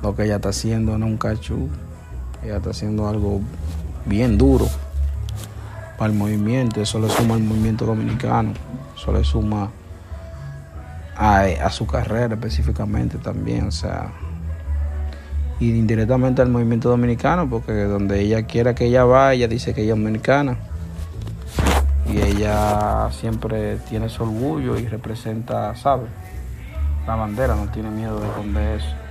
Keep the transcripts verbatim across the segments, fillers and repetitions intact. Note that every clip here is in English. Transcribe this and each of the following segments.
Lo que ella está haciendo no es un cachú. Ella está haciendo algo bien duro para el movimiento. Eso le suma al movimiento dominicano. Eso le suma a, a su carrera específicamente también. O sea, y indirectamente al movimiento dominicano, porque donde ella quiera que ella vaya, ella dice que ella es dominicana. Y ella siempre tiene su orgullo y representa, ¿sabe? La bandera, no tiene miedo de esconder eso.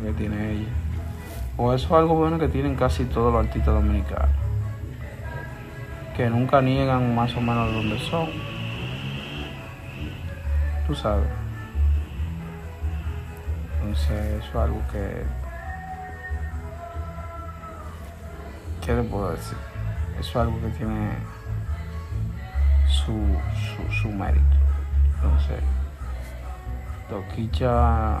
Que tiene ella, o eso es algo bueno que tienen casi todos los artistas dominicanos, que nunca niegan más o menos dónde son, tú sabes. Entonces eso es algo que, ¿qué le puedo decir? Eso es algo que tiene su, su, su mérito. Entonces Tokicha.